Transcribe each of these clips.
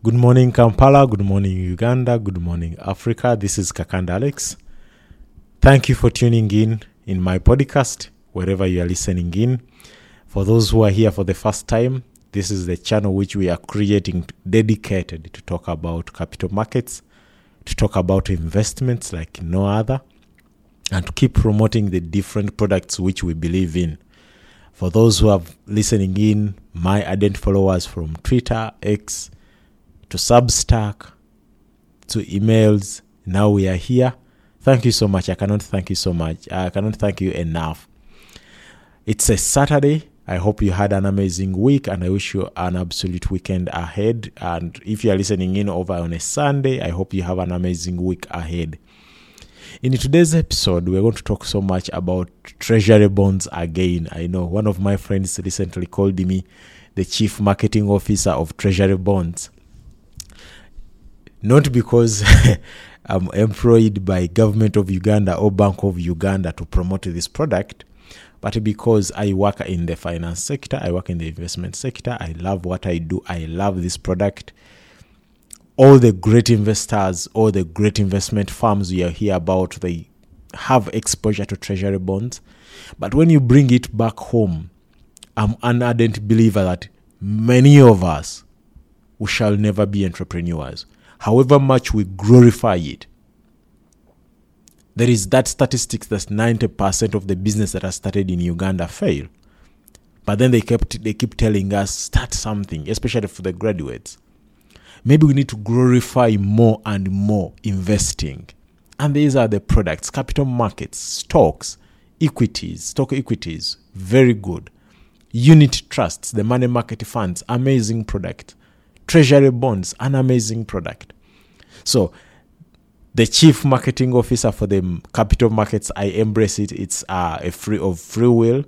Good morning, Kampala. Good morning, Uganda. Good morning, Africa. This is Kakande Alex. Thank you for tuning in my podcast, wherever you are listening in. For those who are here for the first time, this is the channel which we are creating dedicated to talk about capital markets, to talk about investments like no other, and to keep promoting the different products which we believe in. For those who are listening in, my ardent followers from Twitter, X, to Substack, to emails, now we are here. Thank you so much. I cannot thank you so much. I cannot thank you enough. It's a Saturday. I hope you had an amazing week, and I wish you an absolute weekend ahead. And if you are listening in over on a Sunday, I hope you have an amazing week ahead. In today's episode, we're going to talk so much about treasury bonds again. I know one of my friends recently called me the chief marketing officer of treasury bonds. Not because I'm employed by Government of Uganda or Bank of Uganda to promote this product, but because I work in the finance sector, I work in the investment sector, I love what I do, I love this product. All the great investors, all the great investment firms we hear about, they have exposure to treasury bonds. But when you bring it back home, I'm an ardent believer that many of us, we shall never be entrepreneurs. However much we glorify it, there is that statistic that 90% of the business that are started in Uganda fail. But then they keep telling us, start something, especially for the graduates. Maybe we need to glorify more and more investing. And these are the products, capital markets, stocks, equities, very good. Unit trusts, the money market funds, amazing product. Treasury bonds, an amazing product. So the chief marketing officer for the capital markets, I embrace it. It's a free will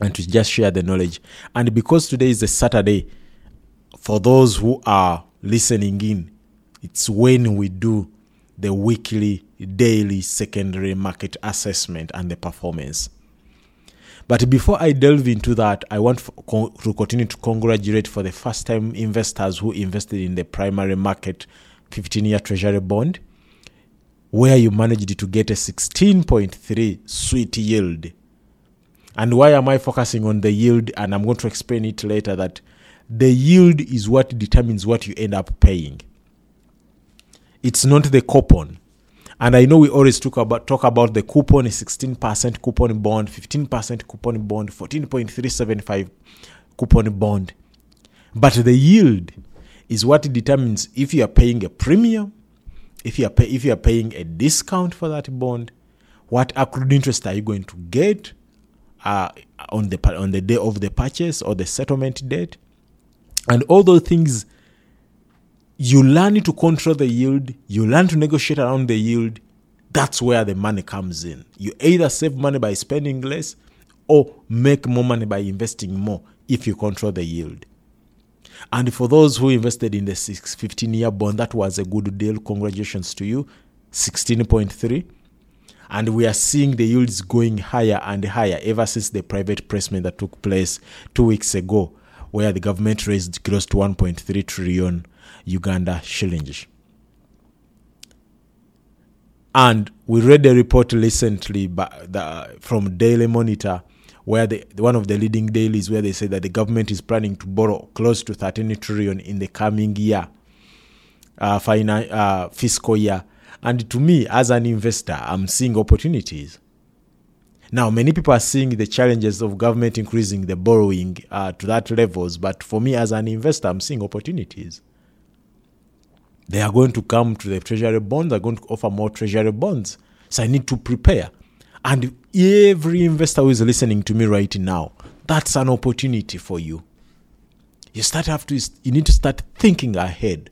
and to just share the knowledge. And because today is a Saturday, for those who are listening in, it's when we do the weekly, daily secondary market assessment and the performance. But before I delve into that, I want to continue to congratulate for the first time investors who invested in the primary market 15-year treasury bond, where you managed to get a 16.3 sweet yield. And why am I focusing on the yield? And I'm going to explain it later that the yield is what determines what you end up paying. It's not the coupon. And I know we always talk about the coupon, 16% coupon bond, 15% coupon bond, 14.375 coupon bond. But the yield is what determines if you are paying a premium, if you are paying a discount for that bond, what accrued interest are you going to get on the day of the purchase or the settlement date. And all those things, you learn to control the yield, you learn to negotiate around the yield. That's where the money comes in. You either save money by spending less or make more money by investing more if you control the yield. And for those who invested in the 15-year bond, that was a good deal. Congratulations to you, 16.3. And we are seeing the yields going higher and higher ever since the private placement that took place 2 weeks ago, where the government raised close to 1.3 trillion Uganda shillings. And we read a report recently from Daily Monitor, where one of the leading dailies, where they say that the government is planning to borrow close to 13 trillion in the coming year, fiscal year. And to me, as an investor, I'm seeing opportunities. Now, many people are seeing the challenges of government increasing the borrowing to that levels, but for me as an investor, I'm seeing opportunities. They are going to come to the treasury bonds, they're going to offer more treasury bonds. So I need to prepare. And every investor who is listening to me right now, that's an opportunity for you. You need to start thinking ahead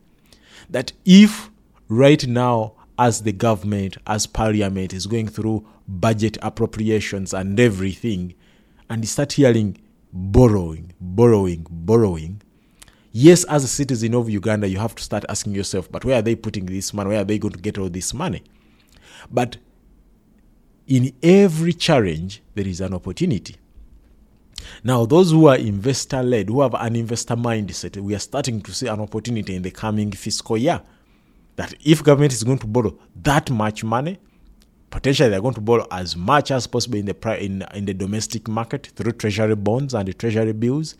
that if right now, as the government, as parliament is going through budget appropriations and everything, and you start hearing borrowing. Yes, as a citizen of Uganda, you have to start asking yourself, but where are they putting this money? Where are they going to get all this money? But in every challenge, there is an opportunity. Now, those who are investor-led, who have an investor mindset, we are starting to see an opportunity in the coming fiscal year that if government is going to borrow that much money, potentially they're going to borrow as much as possible in the domestic market through treasury bonds and the treasury bills.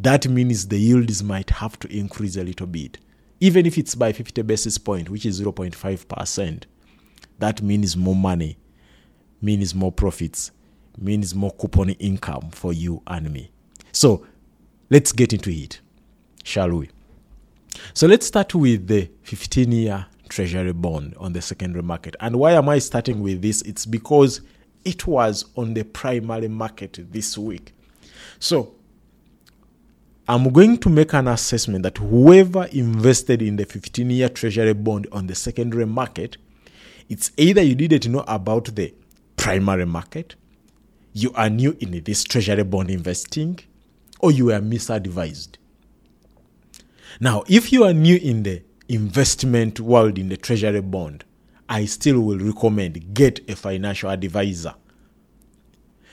That means the yields might have to increase a little bit. Even if it's by 50 basis points, which is 0.5%, that means more money, means more profits, means more coupon income for you and me. So let's get into it, shall we? So let's start with the 15-year treasury bond on the secondary market. And why am I starting with this? It's because it was on the primary market this week. So I'm going to make an assessment that whoever invested in the 15-year treasury bond on the secondary market, it's either you didn't know about the primary market, you are new in this treasury bond investing, or you are misadvised. Now, if you are new in the investment world in the treasury bond, I still will recommend get a financial advisor.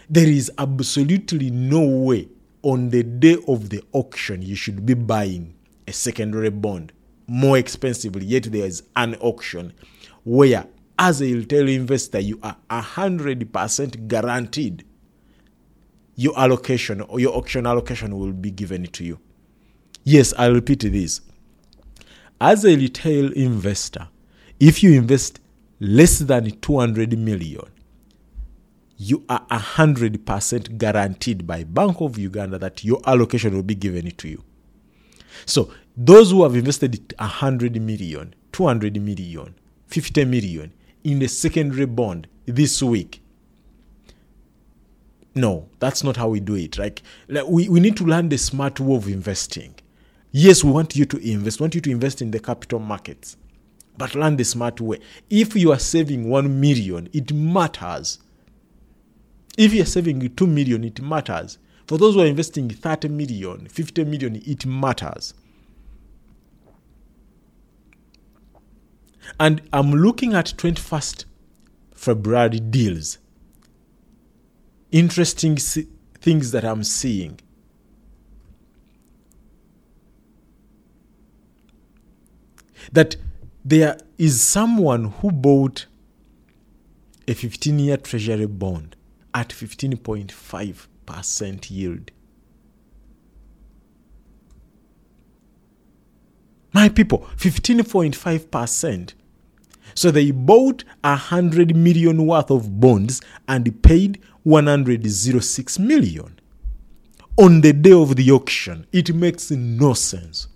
There is absolutely no way on the day of the auction you should be buying a secondary bond more expensively, yet there is an auction where, as a retail investor, you are 100% guaranteed your allocation or your auction allocation will be given to you. Yes, I repeat this. As a retail investor, if you invest less than 200 million, you are 100% guaranteed by Bank of Uganda that your allocation will be given to you. So those who have invested 100 million, 200 million, 50 million in the secondary bond this week, no, that's not how we do it. We need to learn the smart way of investing. Yes, we want you to invest. We want you to invest in the capital markets, but learn the smart way. If you are saving 1 million, it matters. If you're saving 2 million, it matters. For those who are investing 30 million, 50 million, it matters. And I'm looking at 21st February deals. Interesting things that I'm seeing. That there is someone who bought a 15-year treasury bond at 15.5% yield. My people, 15.5%. So they bought 100 million worth of bonds and paid 106 million on the day of the auction. It makes no sense.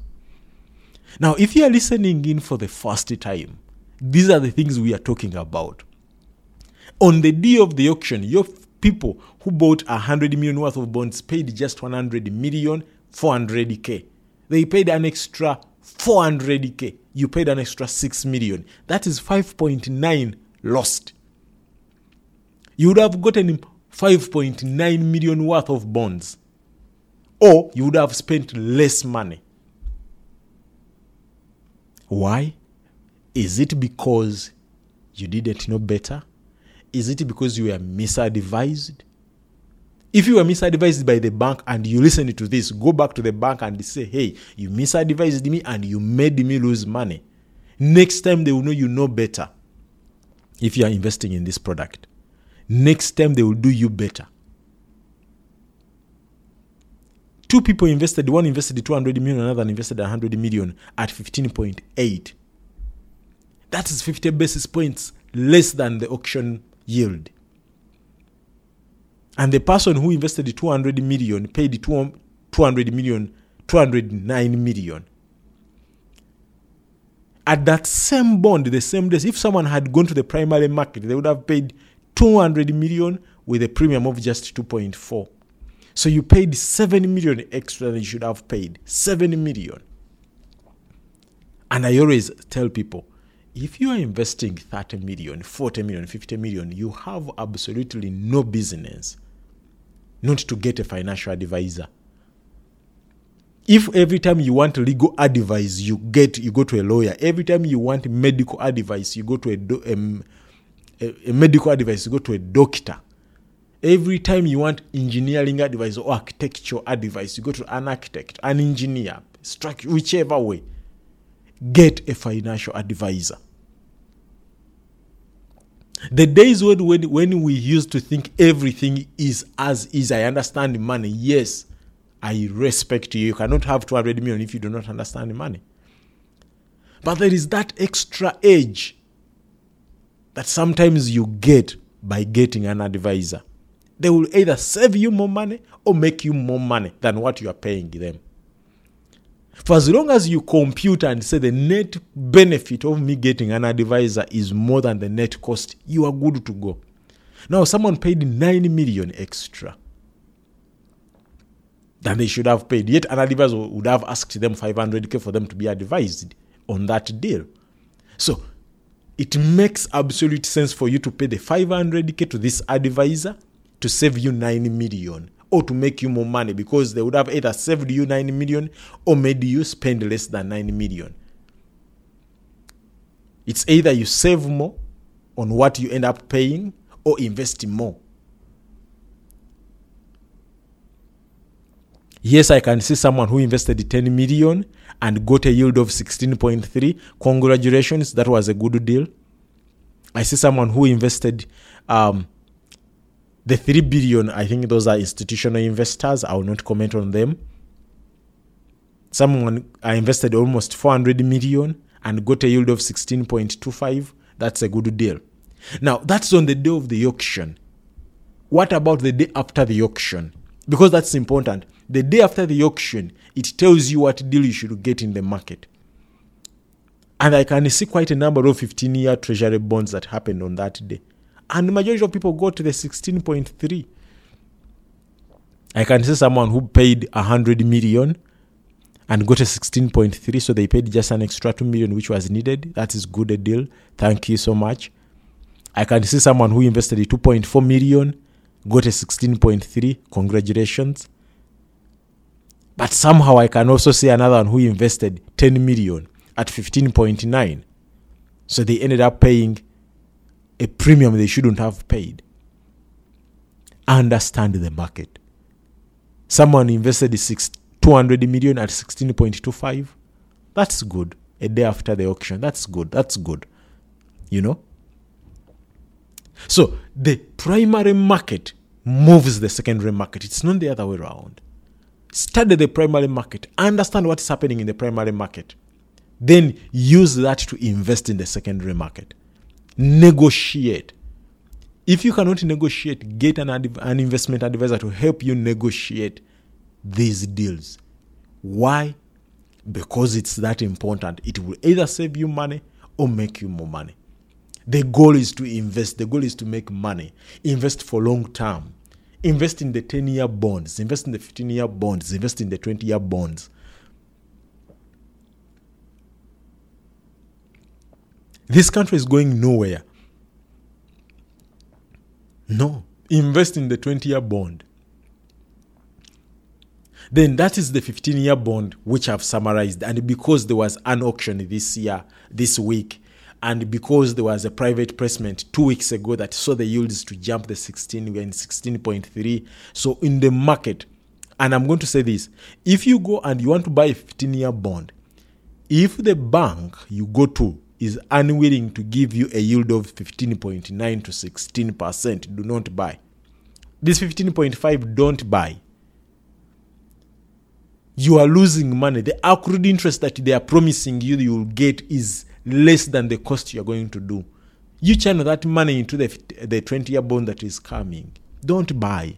Now, if you are listening in for the first time, these are the things we are talking about. On the day of the auction, your people who bought 100 million worth of bonds paid just 100 million, 400K. They paid an extra 400K. You paid an extra 6 million. That is 5.9 lost. You would have gotten 5.9 million worth of bonds, or you would have spent less money. Why? Is it because you didn't know better? Is it because you were misadvised? If you were misadvised by the bank and you listen to this, go back to the bank and say, hey, you misadvised me and you made me lose money. Next time they will know you know better if you are investing in this product. Next time they will do you better. Two people invested, one invested 200 million, another invested 100 million at 15.8. That is 50 basis points less than the auction yield. And the person who invested 200 million paid 209 million. At that same bond, the same day, if someone had gone to the primary market, they would have paid 200 million with a premium of just 2.4. So you paid 7 million extra than you should have paid. 7 million. And I always tell people, if you are investing 30 million, 40 million, 50 million, you have absolutely no business not to get a financial advisor. If every time you want legal advice, you go to a lawyer. Every time you want medical advice, you go to a medical advice, you go to a doctor. Every time you want engineering advice or architectural advice, you go to an architect, an engineer, structure, whichever way. Get a financial advisor. The days when we used to think everything is as is, I understand money. Yes, I respect you. You cannot have 200 million if you do not understand money. But there is that extra edge that sometimes you get by getting an advisor. They will either save you more money or make you more money than what you are paying them. For as long as you compute and say the net benefit of me getting an advisor is more than the net cost, you are good to go. Now, someone paid 9 million extra than they should have paid. Yet an advisor would have asked them 500k for them to be advised on that deal. So, it makes absolute sense for you to pay the 500k to this advisor to save you 9 million. Or to make you more money, because they would have either saved you 9 million or made you spend less than 9 million. It's either you save more on what you end up paying or invest more. Yes, I can see someone who invested 10 million and got a yield of 16.3. Congratulations, that was a good deal. I see someone who invested the 3 billion, I think those are institutional investors. I will not comment on them. Someone I invested almost 400 million and got a yield of 16.25. That's a good deal. Now, that's on the day of the auction. What about the day after the auction? Because that's important. The day after the auction, it tells you what deal you should get in the market. And I can see quite a number of 15-year treasury bonds that happened on that day. And the majority of people go to the 16.3. I can see someone who paid 100 million and got a 16.3. So they paid just an extra 2 million, which was needed. That is good a deal. Thank you so much. I can see someone who invested 2.4 million, got a 16.3. Congratulations. But somehow I can also see another one who invested 10 million at 15.9. So they ended up paying a premium they shouldn't have paid. Understand the market. Someone invested 200 million at 16.25. That's good. A day after the auction. That's good. That's good. You know? So, the primary market moves the secondary market. It's not the other way around. Study the primary market. Understand what is happening in the primary market. Then use that to invest in the secondary market. Negotiate. If you cannot negotiate, get an investment advisor to help you negotiate these deals. Why? Because it's that important. It will either save you money or make you more money. The goal is to invest. The goal is to make money. Invest for long term. Invest in the 10-year bonds. Invest in the 15-year bonds. Invest in the 20-year bonds. This country is going nowhere. No. Invest in the 20-year bond. Then that is the 15-year bond, which I've summarized. And because there was an auction this week, and because there was a private placement 2 weeks ago that saw the yields to jump the 16 and 16.3. So in the market, and I'm going to say this, if you go and you want to buy a 15-year bond, if the bank you go to is unwilling to give you a yield of 15.9 to 16%, do not buy. This 15.5, don't buy. You are losing money. The accrued interest that they are promising you will get is less than the cost you are going to do. You channel that money into the 20-year bond that is coming. Don't buy.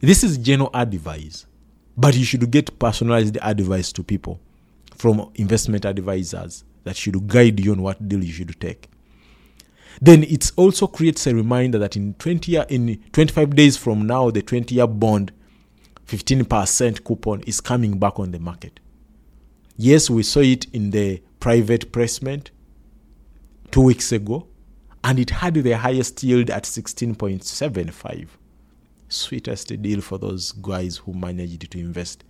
This is general advice, but you should get personalized advice to people from investment advisors that should guide you on what deal you should take. Then it also creates a reminder that in 25 days from now, the 20-year bond 15% coupon is coming back on the market. Yes, we saw it in the private placement 2 weeks ago, and it had the highest yield at 16.75. Sweetest deal for those guys who managed to invest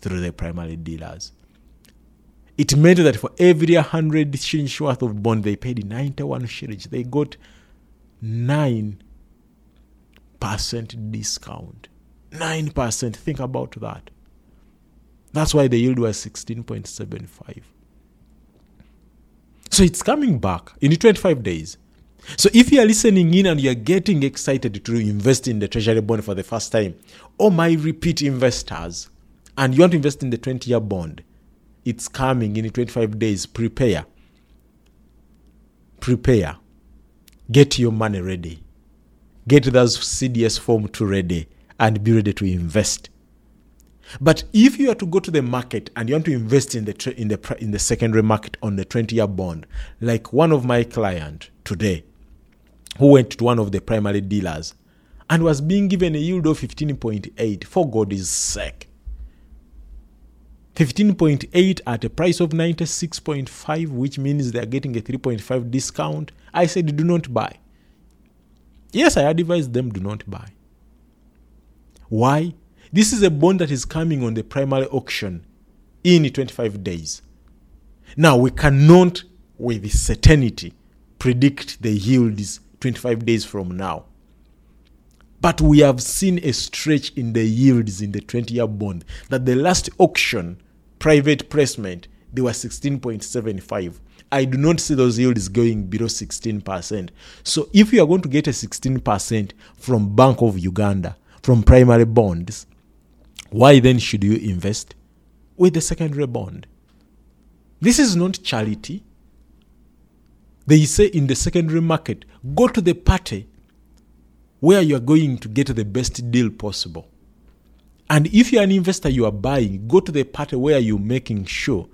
through the primary dealers. It meant that for every 100 shillings worth of bond, they paid 91 shillings. They got 9 9% discount. 9%. Think about that. That's why the yield was 16.75. So it's coming back in 25 days. So if you are listening in and you are getting excited to invest in the treasury bond for the first time, or my repeat investors, and you want to invest in the 20-year bond, it's coming in 25 days. Prepare. Prepare. Get your money ready. Get those CDS form to ready and be ready to invest. But if you are to go to the market and you want to invest in the secondary market on the 20-year bond, like one of my clients today, who went to one of the primary dealers and was being given a yield of 15.8, for God's sake. 15.8 at a price of 96.5, which means they are getting a 3.5 discount. I said, do not buy. Yes, I advised them, do not buy. Why? This is a bond that is coming on the primary auction in 25 days. Now, we cannot with certainty predict the yields 25 days from now. But we have seen a stretch in the yields in the 20-year bond that the last auction, private placement, they were 16.75. I do not see those yields going below 16%. So if you are going to get a 16% from Bank of Uganda, from primary bonds, why then should you invest with the secondary bond? This is not charity. They say in the secondary market, go to the party where you are going to get the best deal possible. And if you are an investor, you are buying, go to the party where you are making sure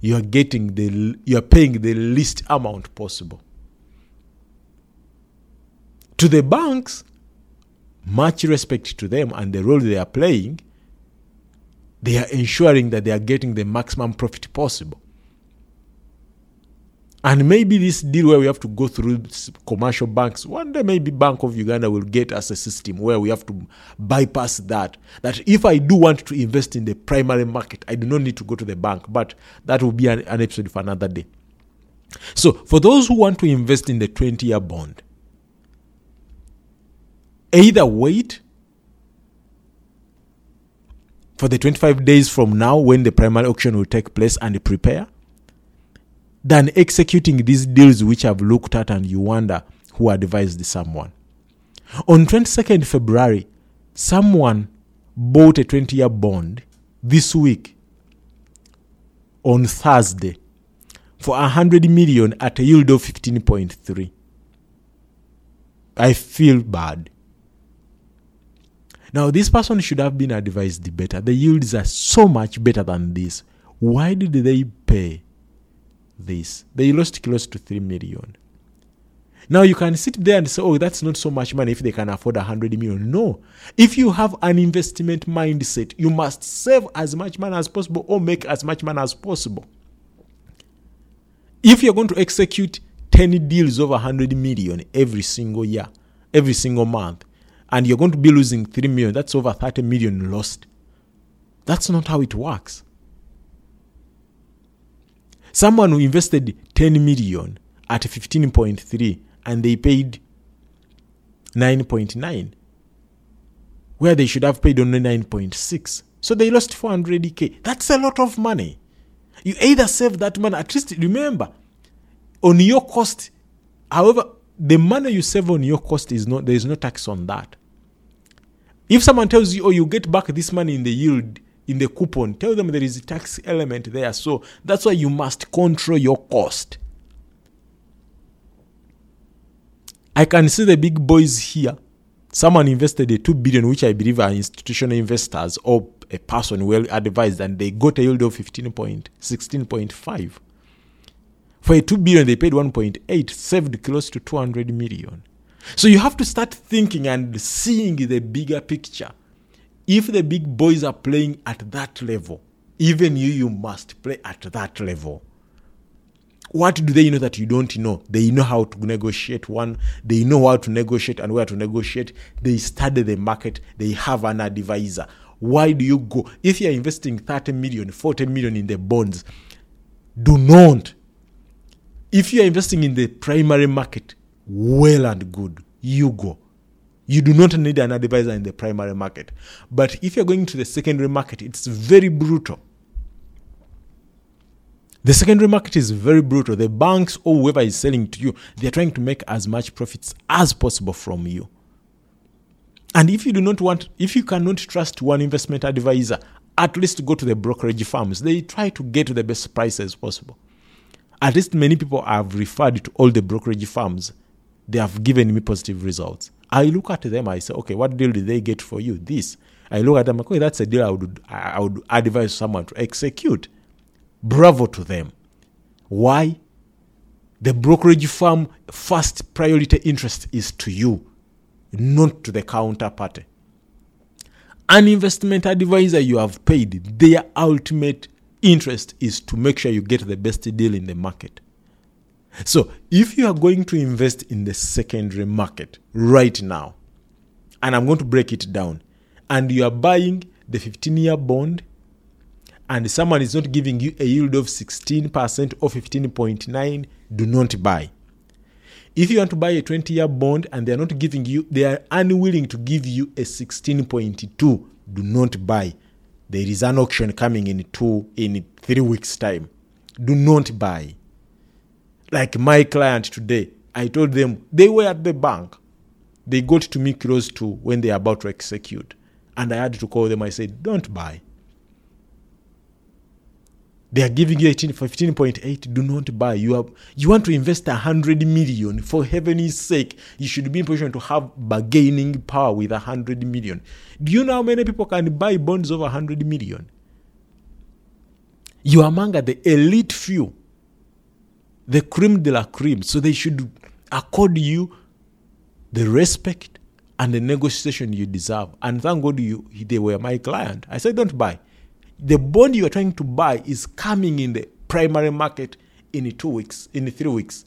you are getting you are paying the least amount possible. To the banks, much respect to them and the role they are playing, they are ensuring that they are getting the maximum profit possible. And maybe this deal where we have to go through commercial banks, one day maybe Bank of Uganda will get us a system where we have to bypass that. That if I do want to invest in the primary market, I do not need to go to the bank. But that will be an episode for another day. So for those who want to invest in the 20-year bond, either wait for the 25 days from now when the primary auction will take place and prepare, than executing these deals which I've looked at and you wonder who advised someone. On 22nd February, someone bought a 20-year bond this week on Thursday for 100 million at a yield of 15.3. I feel bad. Now, this person should have been advised better. The yields are so much better than this. Why did they pay this? They lost close to 3 million. Now you can sit there and say, oh, that's not so much money if they can afford 100 million. No. If you have an investment mindset, you must save as much money as possible or make as much money as possible. If you're going to execute 10 deals over 100 million every single year, every single month, and you're going to be losing 3 million, that's over 30 million lost. That's not how it works. Someone who invested 10 million at 15.3 and they paid 9.9, where they should have paid only 9.6. So they lost 400k. That's a lot of money. You either save that money, at least remember, on your cost. However, the money you save on your cost there is no tax on that. If someone tells you, oh, you get back this money in the yield, in the coupon, tell them there is a tax element there. So that's why you must control your cost. I can see the big boys here. Someone invested a 2 billion, which I believe are institutional investors or a person well advised, and they got a yield of 16.5. For a 2 billion, they paid 1.8, saved close to 200 million. So you have to start thinking and seeing the bigger picture. If the big boys are playing at that level, even you must play at that level. What do they know that you don't know? They know how to negotiate one. They know how to negotiate and where to negotiate. They study the market. They have an advisor. Why do you go? If you're investing 30 million, 40 million in the bonds, do not. If you're investing in the primary market, well and good, you go. You do not need an advisor in the primary market. But if you're going to the secondary market, it's very brutal. The secondary market is very brutal. The banks or whoever is selling to you, they're trying to make as much profits as possible from you. And if you do not want, if you cannot trust one investment advisor, at least go to the brokerage firms. They try to get the best prices possible. At least many people have referred to all the brokerage firms. They have given me positive results. I look at them, I say, okay, what deal did they get for you? This. I look at them, okay, that's a deal I would advise someone to execute. Bravo to them. Why? The brokerage firm first priority interest is to you, not to the counterparty. An investment advisor you have paid, their ultimate interest is to make sure you get the best deal in the market. So, if you are going to invest in the secondary market right now, and I'm going to break it down, and you are buying the 15-year bond, and someone is not giving you a yield of 16% or 15.9, do not buy. If you want to buy a 20-year bond and they are not giving you, they are unwilling to give you a 16.2, do not buy. There is an auction coming in 3 weeks' time. Do not buy. Like my client today, I told them, they were at the bank. They got to me close to when they are about to execute. And I had to call them. I said, don't buy. They are giving you 15.8. Do not buy. You want to invest 100 million. For heaven's sake, you should be in position to have bargaining power with 100 million. Do you know how many people can buy bonds over 100 million? You are among the elite few. The cream de la cream. So they should accord you the respect and the negotiation you deserve. And thank God they were my client. I said, don't buy. The bond you are trying to buy is coming in the primary market in 2 weeks, in 3 weeks.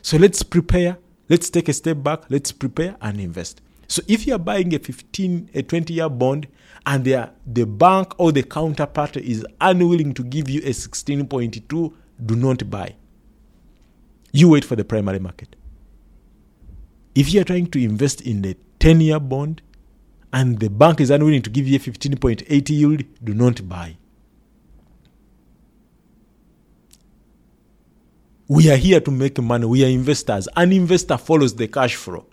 So let's prepare. Let's take a step back. Let's prepare and invest. So if you are buying a 20-year bond and the bank or the counterparty is unwilling to give you a 16.2, do not buy. You wait for the primary market. If you are trying to invest in the 10-year bond and the bank is unwilling to give you a 15.8 yield, do not buy. We are here to make money. We are investors. An investor follows the cash flow.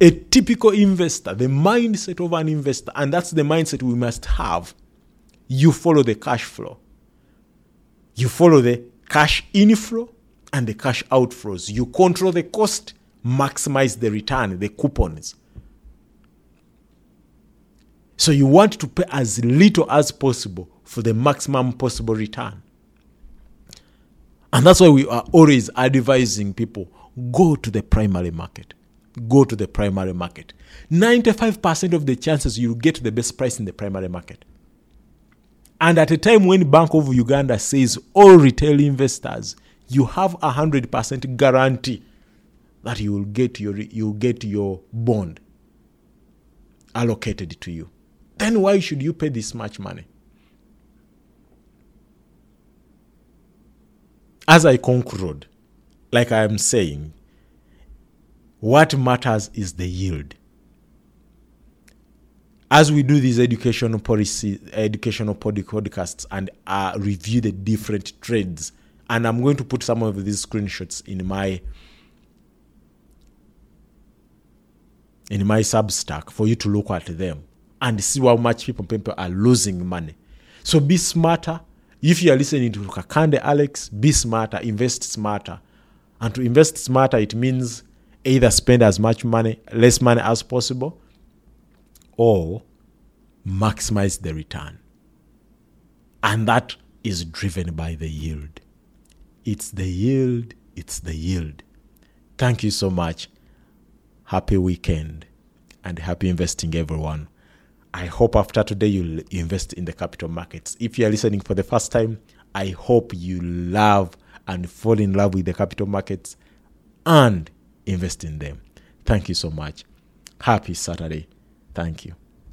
A typical investor, the mindset of an investor, and that's the mindset we must have. You follow the cash flow. You follow the cash inflow and the cash outflows. You control the cost, maximize the return, the coupons. So you want to pay as little as possible for the maximum possible return. And that's why we are always advising people, go to the primary market. Go to the primary market. 95% of the chances you'll get the best price in the primary market. And at a time when Bank of Uganda says all retail investors, you have 100% guarantee that you will get your bond allocated to you. Then why should you pay this much money? As I conclude, like I am saying, what matters is the yield. As we do these educational policy, educational podcasts and review the different trades, and I'm going to put some of these screenshots in my Substack for you to look at them and see how much people are losing money. So be smarter. If you are listening to Kakande Alex, be smarter, invest smarter. And to invest smarter, it means either spend as much money, less money as possible, or maximize the return. And that is driven by the yield. It's the yield. It's the yield. Thank you so much. Happy weekend and happy investing, everyone. I hope after today you'll invest in the capital markets. If you are listening for the first time, I hope you love and fall in love with the capital markets and invest in them. Thank you so much. Happy Saturday. Thank you.